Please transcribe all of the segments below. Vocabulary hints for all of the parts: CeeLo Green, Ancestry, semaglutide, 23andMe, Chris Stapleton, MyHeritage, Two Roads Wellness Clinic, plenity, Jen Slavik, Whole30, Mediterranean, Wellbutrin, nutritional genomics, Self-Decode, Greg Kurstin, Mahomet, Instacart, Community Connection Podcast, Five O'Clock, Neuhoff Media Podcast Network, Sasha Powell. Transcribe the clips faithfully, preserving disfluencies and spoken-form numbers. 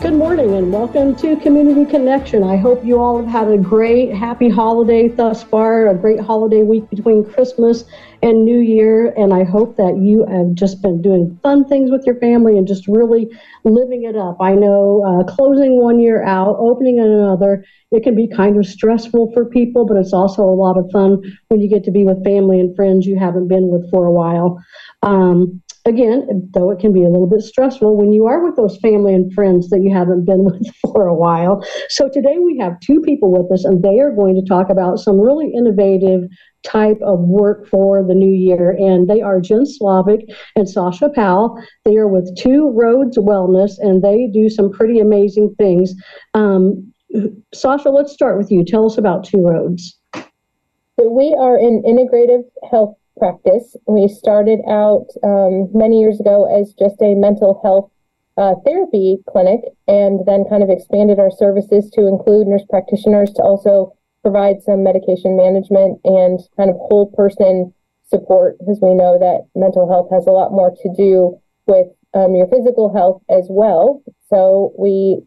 Good morning and welcome to Community Connection. I hope you all have had a great, happy holiday thus far, a great holiday week between Christmas and New Year, and I hope that you have just been doing fun things with your family and just really living it up. I know uh, closing one year out, opening another, it can be kind of stressful for people, but it's also a lot of fun when you get to be with family and friends you haven't been with for a while. Um, Again, though it can be a little bit stressful when you are with those family and friends that you haven't been with for a while. So today we have two people with us, and they are going to talk about some really innovative type of work for the new year. And they are Jen Slavik and Sasha Powell. They are with Two Roads Wellness, and they do some pretty amazing things. Um, Sasha, let's start with you. Tell us about Two Roads. So we are an integrative health practice. We started out um, many years ago as just a mental health uh, therapy clinic, and then kind of expanded our services to include nurse practitioners to also provide some medication management and kind of whole person support, because we know that mental health has a lot more to do with um, your physical health as well. So we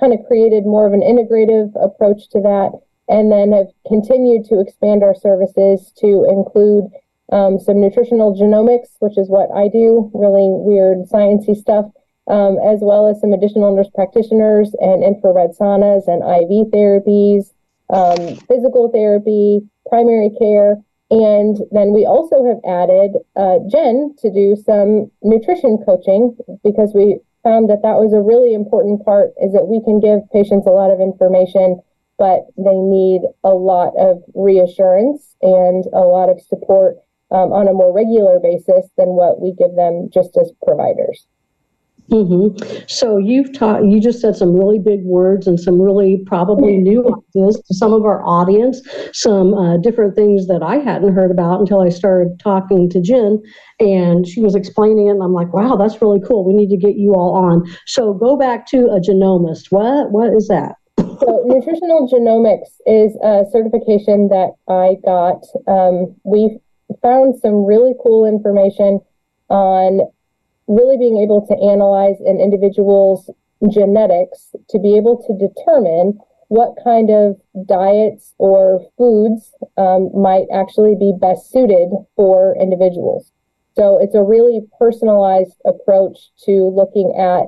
kind of created more of an integrative approach to that, and then have continued to expand our services to include Um, some nutritional genomics, which is what I do, really weird sciencey stuff, um, as well as some additional nurse practitioners and infrared saunas and I V therapies, um, physical therapy, primary care. And then we also have added uh, Jen to do some nutrition coaching, because we found that that was a really important part, is that we can give patients a lot of information, but they need a lot of reassurance and a lot of support Um, on a more regular basis than what we give them just as providers. Mm-hmm. So you've taught, you just said some really big words and some really probably new ideas to some of our audience, some uh, different things that I hadn't heard about until I started talking to Jen, and she was explaining it, and I'm like, wow, that's really cool. We need to get you all on. So go back to a genomist. What? What is that? So nutritional genomics is a certification that I got. Um, we found some really cool information on really being able to analyze an individual's genetics to be able to determine what kind of diets or foods um, might actually be best suited for individuals. So it's a really personalized approach to looking at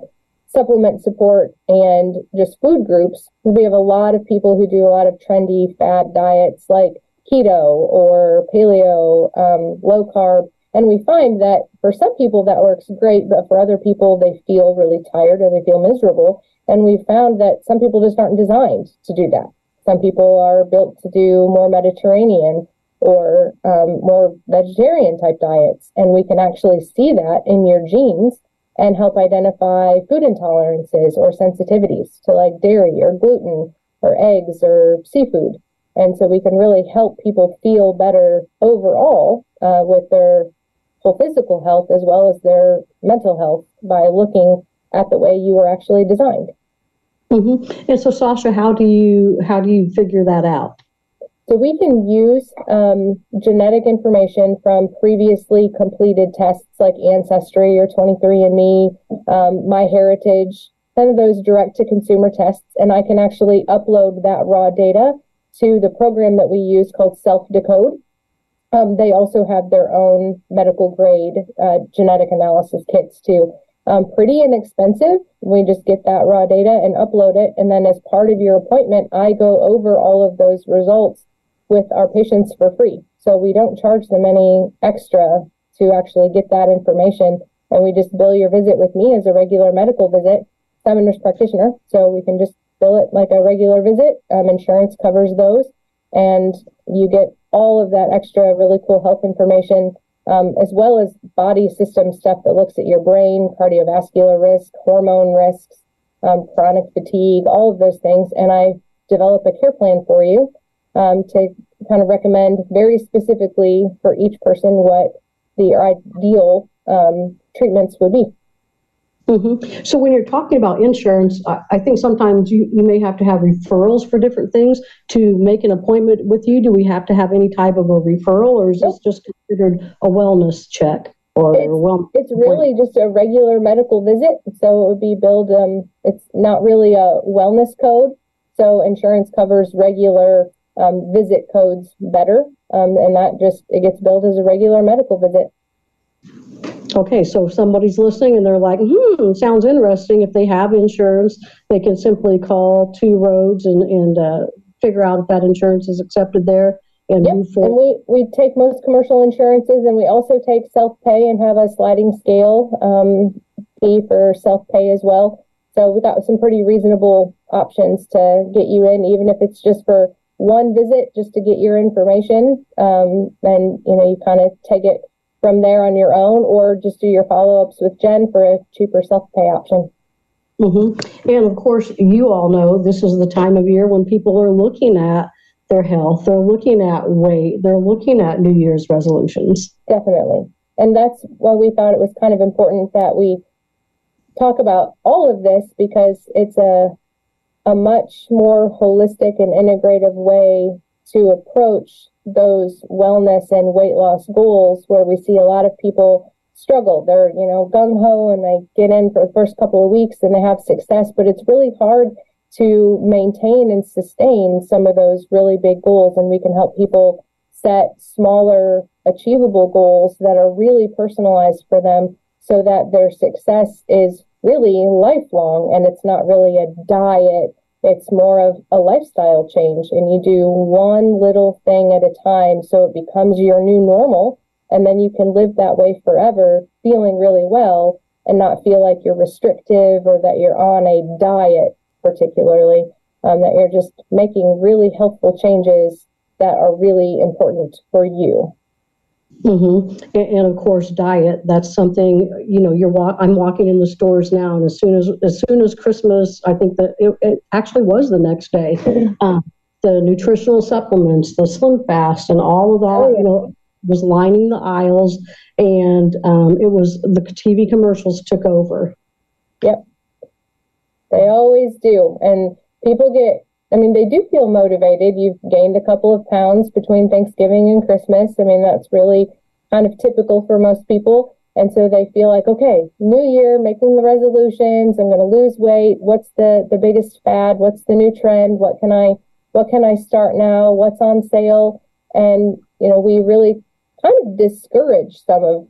supplement support and just food groups. We have a lot of people who do a lot of trendy fad diets like keto or paleo, um, low carb. And we find that for some people that works great, but for other people, they feel really tired or they feel miserable. And we found that some people just aren't designed to do that. Some people are built to do more Mediterranean or um, more vegetarian type diets. And we can actually see that in your genes and help identify food intolerances or sensitivities to like dairy or gluten or eggs or seafood. And so we can really help people feel better overall uh, with their whole physical health as well as their mental health by looking at the way you were actually designed. Mm-hmm. And so, Sasha, how do you how do you figure that out? So we can use um, genetic information from previously completed tests like Ancestry or twenty-three and me, um, MyHeritage, some of those direct-to-consumer tests, and I can actually upload that raw data to the program that we use called Self-Decode. Um, they also have their own medical grade uh, genetic analysis kits too. Um, pretty inexpensive. We just get that raw data and upload it. And then as part of your appointment, I go over all of those results with our patients for free. So we don't charge them any extra to actually get that information. And we just bill your visit with me as a regular medical visit. I'm a nurse practitioner, so we can just bill it like a regular visit. Um, insurance covers those, and you get all of that extra really cool health information, um, as well as body system stuff that looks at your brain, cardiovascular risk, hormone risks, um, chronic fatigue, all of those things. And I develop a care plan for you um, to kind of recommend very specifically for each person what the ideal um, treatments would be. Mm-hmm. So when you're talking about insurance, I, I think sometimes you, you may have to have referrals for different things to make an appointment with you. Do we have to have any type of a referral, or is this just considered a wellness check? Or it's, a wellness it's really just a regular medical visit. So it would be billed. Um, it's not really a wellness code. So insurance covers regular um, visit codes better. Um, and that just, it gets billed as a regular medical visit. Okay, so if somebody's listening and they're like, hmm, sounds interesting, if they have insurance, they can simply call Two Roads and, and uh, figure out if that insurance is accepted there. And, yep. move forward. and we, we take most commercial insurances, and we also take self-pay and have a sliding scale um, fee for self-pay as well. So we got some pretty reasonable options to get you in, even if it's just for one visit, just to get your information. Um, and, you know, you kind of take it from there on your own, or just do your follow-ups with Jen for a cheaper self-pay option. Mm-hmm. And of course, you all know this is the time of year when people are looking at their health, they're looking at weight, they're looking at New Year's resolutions. Definitely. And that's why we thought it was kind of important that we talk about all of this, because it's a a much more holistic and integrative way to approach those wellness and weight loss goals, where we see a lot of people struggle. They're, you know, gung-ho, and they get in for the first couple of weeks and they have success, but it's really hard to maintain and sustain some of those really big goals. And we can help people set smaller, achievable goals that are really personalized for them, so that their success is really lifelong, and it's not really a diet. It's more of a lifestyle change, and you do one little thing at a time, so it becomes your new normal, and then you can live that way forever, feeling really well, and not feel like you're restrictive or that you're on a diet particularly, um, that you're just making really helpful changes that are really important for you. Mm-hmm. And, and of course, diet, that's something, you know, you're wa- I'm walking in the stores now, and as soon as, as soon as Christmas, I think that it, it actually was the next day, uh, the nutritional supplements, the Slim Fast, and all of that, oh, yeah. you know, was lining the aisles, and um, it was the T V commercials took over. Yep. They always do. And people get, I mean, they do feel motivated. You've gained a couple of pounds between Thanksgiving and Christmas. I mean, that's really kind of typical for most people. And so they feel like, okay, new year, making the resolutions, I'm going to lose weight. What's the, the biggest fad? What's the new trend? What can I, what can I start now? What's on sale? And, you know, we really kind of discourage some of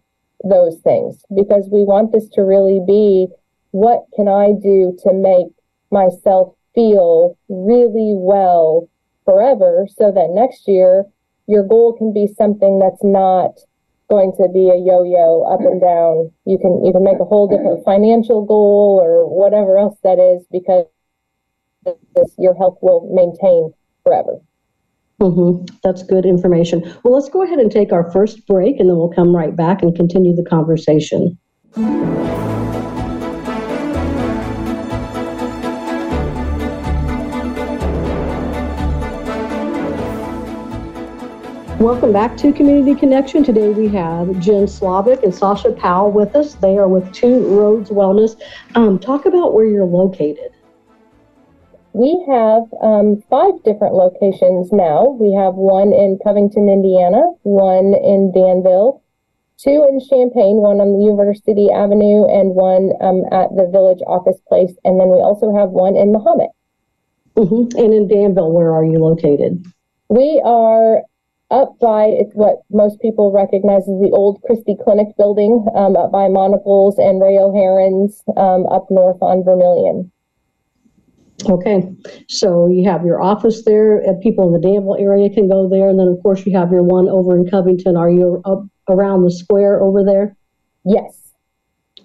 those things, because we want this to really be, what can I do to make myself feel really well forever, so that next year your goal can be something that's not going to be a yo-yo up and down. You can you can make a whole different financial goal or whatever else that is, because this, your health will maintain forever. Mm-hmm. That's good information. Well, let's go ahead and take our first break, and then we'll come right back and continue the conversation. Welcome back to Community Connection. Today we have Jen Slavik and Sasha Powell with us. They are with Two Roads Wellness. Um, talk about where you're located. We have um, five different locations now. We have one in Covington, Indiana, one in Danville, two in Champaign, one on University Avenue, and one um, at the Village Office Place. And then we also have one in Mahomet. Mm-hmm. And in Danville, where are you located? We are up by, it's what most people recognize as the old Christie Clinic building, um, up by Monoples and Ray O'Haron's, um, up north on Vermilion. Okay, so you have your office there, and people in the Danville area can go there, and then of course you have your one over in Covington. Are you up around the square over there? Yes.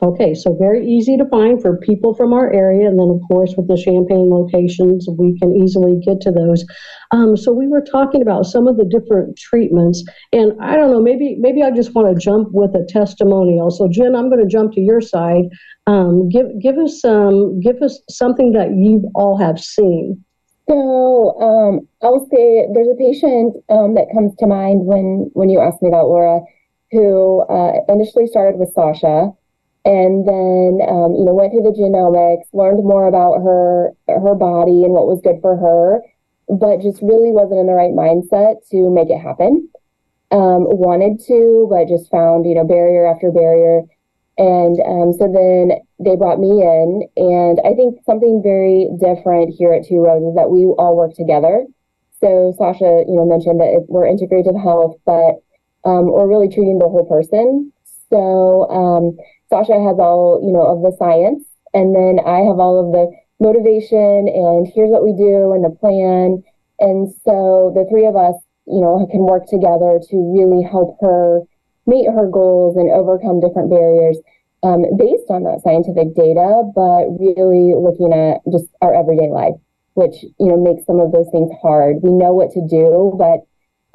Okay, so very easy to find for people from our area. And then, of course, with the Champaign locations, we can easily get to those. Um, so we were talking about some of the different treatments. And I don't know, maybe maybe I just want to jump with a testimonial. So, Jen, I'm going to jump to your side. Um, give give us um, give us something that you all have seen. So um, I'll say there's a patient um, that comes to mind when, when you asked me about Laura, who uh, initially started with Sasha. And then, um, you know, went through the genomics, learned more about her her body and what was good for her, but just really wasn't in the right mindset to make it happen. Um, wanted to, but just found, you know, barrier after barrier. And um, so then they brought me in. And I think something very different here at Two Roads is that we all work together. So Sasha, you know, mentioned that we're integrative health, but um, we're really treating the whole person. So um, Sasha has all, you know, of the science, and then I have all of the motivation and here's what we do and the plan. And so the three of us, you know, can work together to really help her meet her goals and overcome different barriers um, based on that scientific data, but really looking at just our everyday life, which, you know, makes some of those things hard. We know what to do, but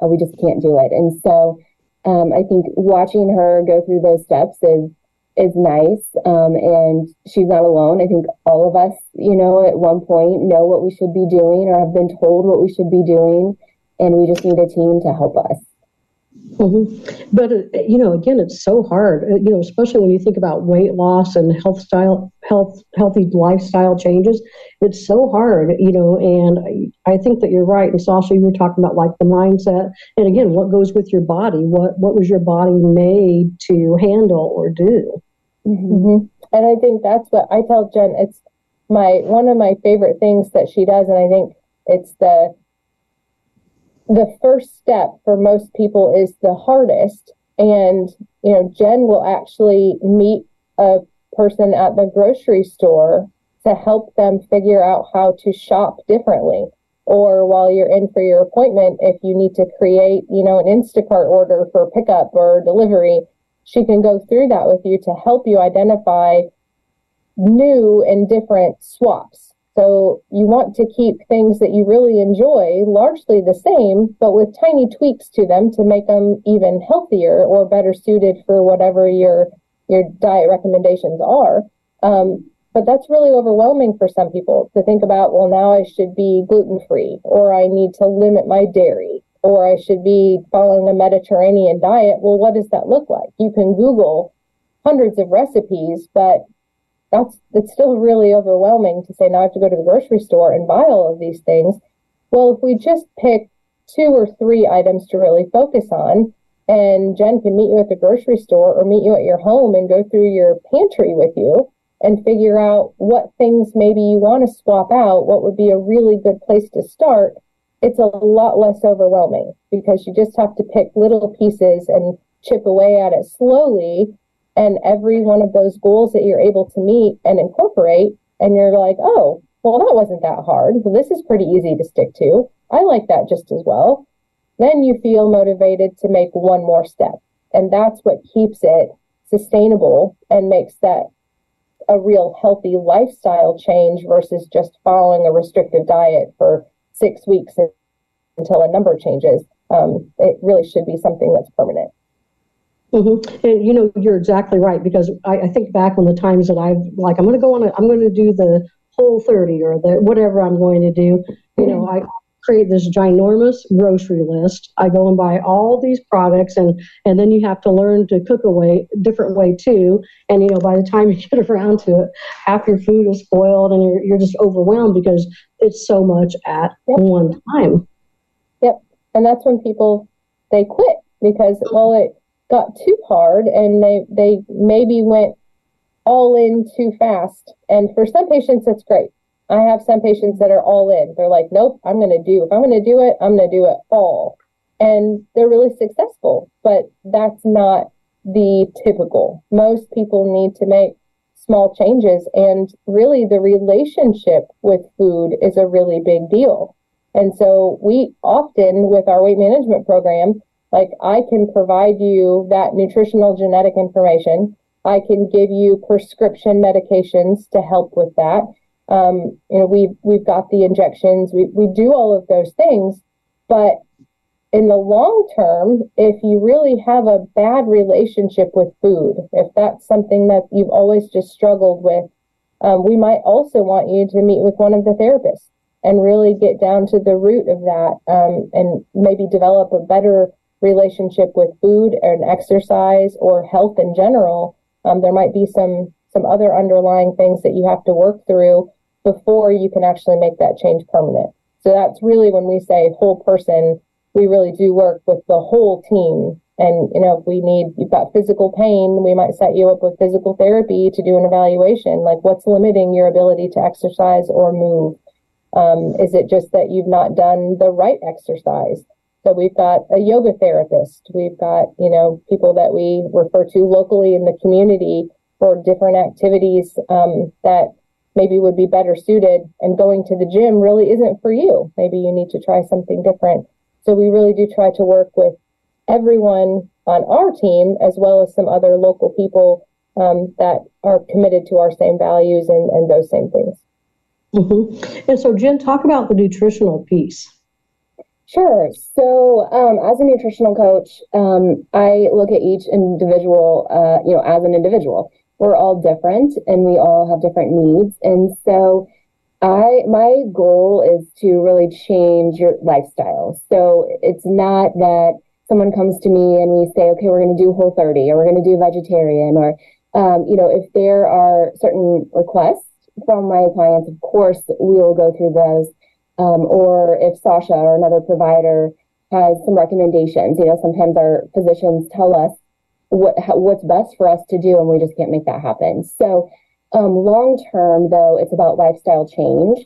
uh, we just can't do it. And so um, I think watching her go through those steps is is nice, um, and she's not alone. I think all of us, you know, at one point know what we should be doing or have been told what we should be doing, and we just need a team to help us. Mm-hmm. But, uh, you know, again, it's so hard, you know, especially when you think about weight loss and health style, health, healthy lifestyle changes. It's so hard, you know, and I, I think that you're right. And Sasha, you were talking about like the mindset and again, what goes with your body, what, what was your body made to handle or do? Mm-hmm. And I think that's what I tell Jen. It's my one of my favorite things that she does, and I think it's the the first step for most people is the hardest. And you know, Jen will actually meet a person at the grocery store to help them figure out how to shop differently, or while you're in for your appointment, if you need to create, you know, an Instacart order for pickup or delivery, she can go through that with you to help you identify new and different swaps. So you want to keep things that you really enjoy largely the same, but with tiny tweaks to them to make them even healthier or better suited for whatever your your diet recommendations are. Um, but that's really overwhelming for some people to think about, well, now I should be gluten-free, or I need to limit my dairy, or I should be following a Mediterranean diet. Well, what does that look like? You can Google hundreds of recipes, but that's it's still really overwhelming to say, now I have to go to the grocery store and buy all of these things. Well, if we just pick two or three items to really focus on, and Jen can meet you at the grocery store or meet you at your home and go through your pantry with you and figure out what things maybe you want to swap out, what would be a really good place to start, it's a lot less overwhelming because you just have to pick little pieces and chip away at it slowly. And every one of those goals that you're able to meet and incorporate, and you're like, oh, well, that wasn't that hard. Well, this is pretty easy to stick to. I like that just as well. Then you feel motivated to make one more step. And that's what keeps it sustainable and makes that a real healthy lifestyle change versus just following a restrictive diet for six weeks until a number changes. Um, it really should be something that's permanent. Mm-hmm. And you know, you're exactly right, because I, I think back on the times that I've like, I'm going to go on, a, I'm going to do the Whole thirty or the whatever I'm going to do. You know, I create this ginormous grocery list. I go and buy all these products, and, and then you have to learn to cook a way, different way too. And, you know, by the time you get around to it, half your food is spoiled and you're, you're just overwhelmed because it's so much at yep. one time. Yep. And that's when people, they quit because, well, it got too hard, and they, they maybe went all in too fast. And for some patients, that's great. I have some patients that are all in. They're like, nope, I'm going to do, if I'm going to do it, I'm going to do it all. And they're really successful, but that's not the typical. Most people need to make small changes, and really the relationship with food is a really big deal. And so we often, with our weight management program, like, I can provide you that nutritional genetic information. I can give you prescription medications to help with that. Um, you know, we've, we've got the injections. We, we do all of those things. But in the long term, if you really have a bad relationship with food, if that's something that you've always just struggled with, um, we might also want you to meet with one of the therapists and really get down to the root of that, um, and maybe develop a better relationship with food and exercise or health in general, Um, there might be some some other underlying things that you have to work through before you can actually make that change permanent. So that's really when we say whole person, we really do work with the whole team. And, you know, if we need, you've got physical pain, we might set you up with physical therapy to do an evaluation, like what's limiting your ability to exercise or move? Um, is it just that you've not done the right exercise? So we've got a yoga therapist. We've got, you know, people that we refer to locally in the community for different activities um, that maybe would be better suited, and going to the gym really isn't for you. Maybe you need to try something different. So we really do try to work with everyone on our team, as well as some other local people um, that are committed to our same values and, and those same things. Mm-hmm. And so, Jen, talk about the nutritional piece. Sure. So um, as a nutritional coach, um, I look at each individual, uh, you know, as an individual. We're all different and we all have different needs. And so I, my goal is to really change your lifestyle. So it's not that someone comes to me and we say, okay, we're going to do Whole thirty or we're going to do vegetarian, or, um, you know, if there are certain requests from my clients, of course, we will go through those. Um, or if Sasha or another provider has some recommendations, you know, sometimes our physicians tell us what how, what's best for us to do, and we just can't make that happen. So um, long term, though, it's about lifestyle change.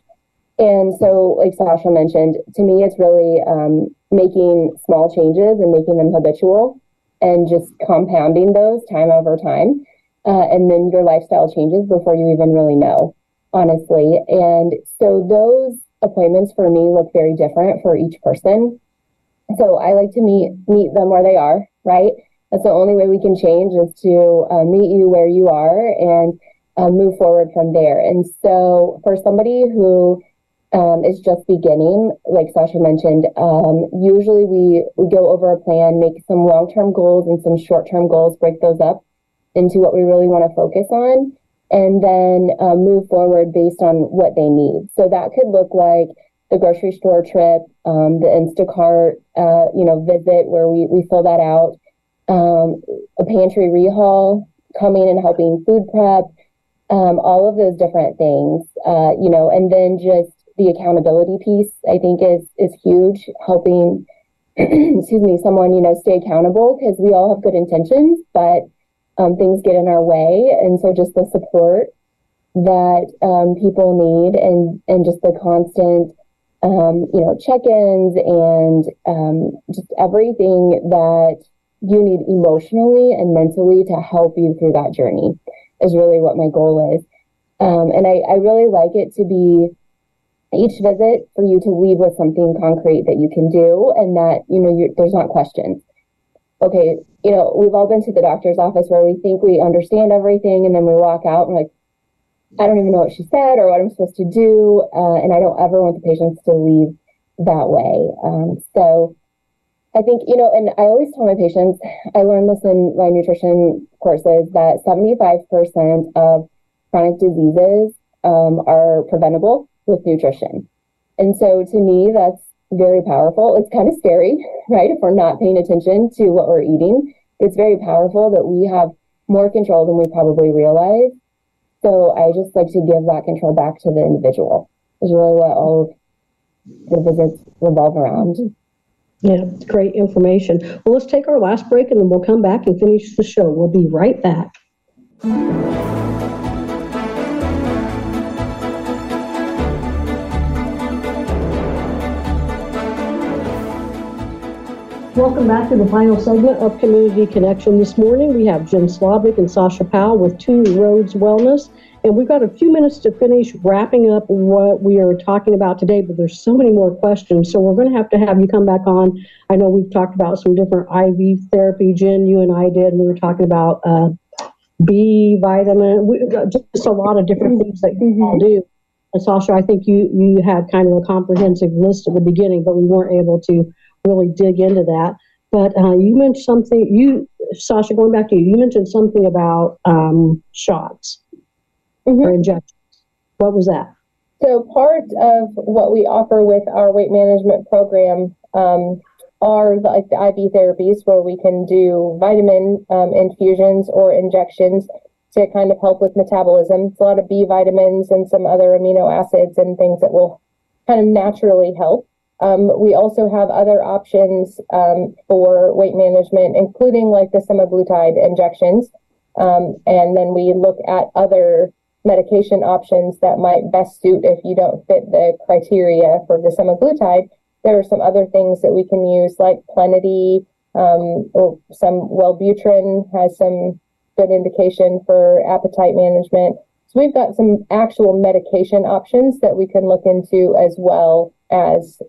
And so, like Sasha mentioned, to me, it's really um, making small changes and making them habitual and just compounding those time over time. Uh, and then your lifestyle changes before you even really know, honestly. And so those appointments for me look very different for each person. So I like to meet meet them where they are, right? That's the only way we can change, is to uh, meet you where you are and uh, move forward from there. And so for somebody who um, is just beginning, like Sasha mentioned, um, usually we, we go over a plan, make some long-term goals and some short-term goals, break those up into what we really want to focus on, and then uh, move forward based on what they need. So that could look like the grocery store trip, um, the Instacart, uh, you know, visit where we, we fill that out, um, a pantry rehaul, coming and helping food prep, um, all of those different things, uh, you know, and then just the accountability piece, I think is, is huge, helping, excuse me, someone, you know, stay accountable, because we all have good intentions, but Um, things get in our way. And so just the support that um, people need, and, and just the constant, um, you know, check-ins and um, just everything that you need emotionally and mentally to help you through that journey is really what my goal is. Um, and I, I really like it to be each visit for you to leave with something concrete that you can do, and that, you know, you're, there's not questions. Okay, you know, we've all been to the doctor's office where we think we understand everything, and then we walk out and we're like, I don't even know what she said or what I'm supposed to do. Uh, and I don't ever want the patients to leave that way. Um, so I think, you know, and I always tell my patients, I learned this in my nutrition courses, that seventy-five percent of chronic diseases um, are preventable with nutrition. And so to me, that's very powerful. It's kind of scary, right? If we're not paying attention to what we're eating, it's very powerful that we have more control than we probably realize. So I just like to give that control back to the individual, is really what all of the visits revolve around. Yeah, it's great information. Well, let's take our last break, and then we'll come back and finish the show. We'll be right back. Welcome back to the final segment of Community Connection this morning. We have Jen Slavik and Sasha Powell with Two Roads Wellness, and we've got a few minutes to finish wrapping up what we are talking about today, but there's so many more questions, so we're going to have to have you come back on. I know we've talked about some different I V therapy, Jen, you and I did, and we were talking about uh, B vitamin, we, just a lot of different things that you all do. And Sasha, I think you, you had kind of a comprehensive list at the beginning, but we weren't able to really dig into that. But uh, you mentioned something, you, Sasha, going back to you, you mentioned something about um, shots mm-hmm. or injections. What was that? So part of what we offer with our weight management program um, are the, like the I V therapies, where we can do vitamin um, infusions or injections. to kind of help with metabolism. It's a lot of B vitamins and some other amino acids and things that will kind of naturally help. Um, we also have other options um, for weight management, including like the semaglutide injections. Um, and then we look at other medication options that might best suit if you don't fit the criteria for the semaglutide. There are some other things that we can use like plenity, um, or some Wellbutrin has some good indication for appetite management. So we've got some actual medication options that we can look into, as well as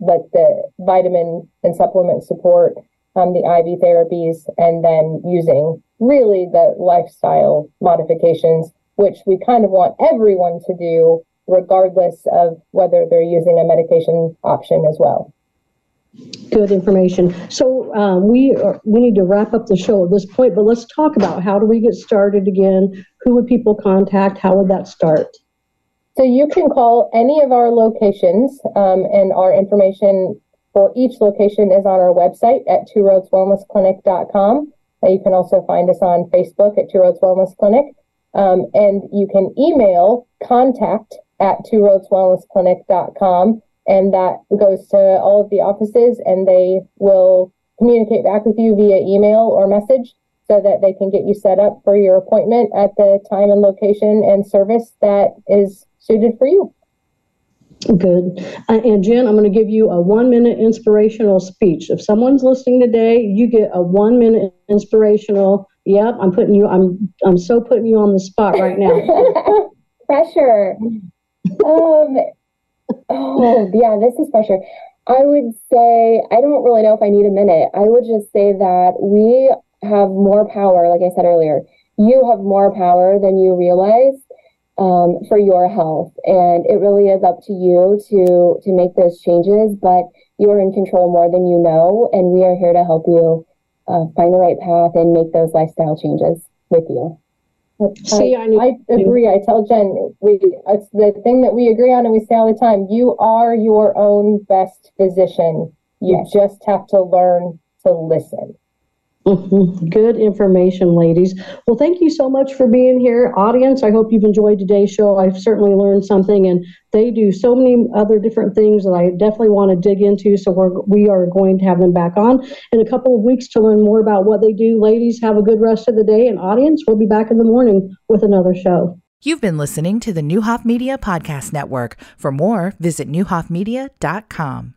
like the vitamin and supplement support, um, the I V therapies, and then using really the lifestyle modifications, which we kind of want everyone to do, regardless of whether they're using a medication option as well. Good information. So um, we are, we need to wrap up the show at this point, but let's talk about how do we get started again? Who would people contact? How would that start? So you can call any of our locations, um, and our information for each location is on our website at two roads wellness clinic dot com. Uh, you can also find us on Facebook at Two Roads Wellness Clinic, um, and you can email contact at two roads wellness clinic dot com. And that goes to all of the offices, and they will communicate back with you via email or message so that they can get you set up for your appointment at the time and location and service that is suited for you. Good. Uh, and Jen, I'm going to give you a one-minute inspirational speech. If someone's listening today, you get a one-minute inspirational. Yep, I'm putting you. I'm I'm so putting you on the spot right now. Pressure. Um. Oh, yeah, this is pressure. I would say, I don't really know if I need a minute. I would just say that we have more power, like I said earlier. You have more power than you realize um, for your health. And it really is up to you to, to make those changes, but you are in control more than you know. And we are here to help you uh, find the right path and make those lifestyle changes with you. See, I, I agree. I tell Jen, we, it's the thing that we agree on and we say all the time, you are your own best physician. You yes. just have to learn to listen. Mm-hmm. Good information, ladies. Well, thank you so much for being here, audience. I hope you've enjoyed today's show. I've certainly learned something, and they do so many other different things that I definitely want to dig into, so we're, we are going to have them back on in a couple of weeks to learn more about what they do. Ladies, have a good rest of the day, and audience, we'll be back in the morning with another show. You've been listening to the Neuhoff Media Podcast Network. For more, visit neuhoff media dot com.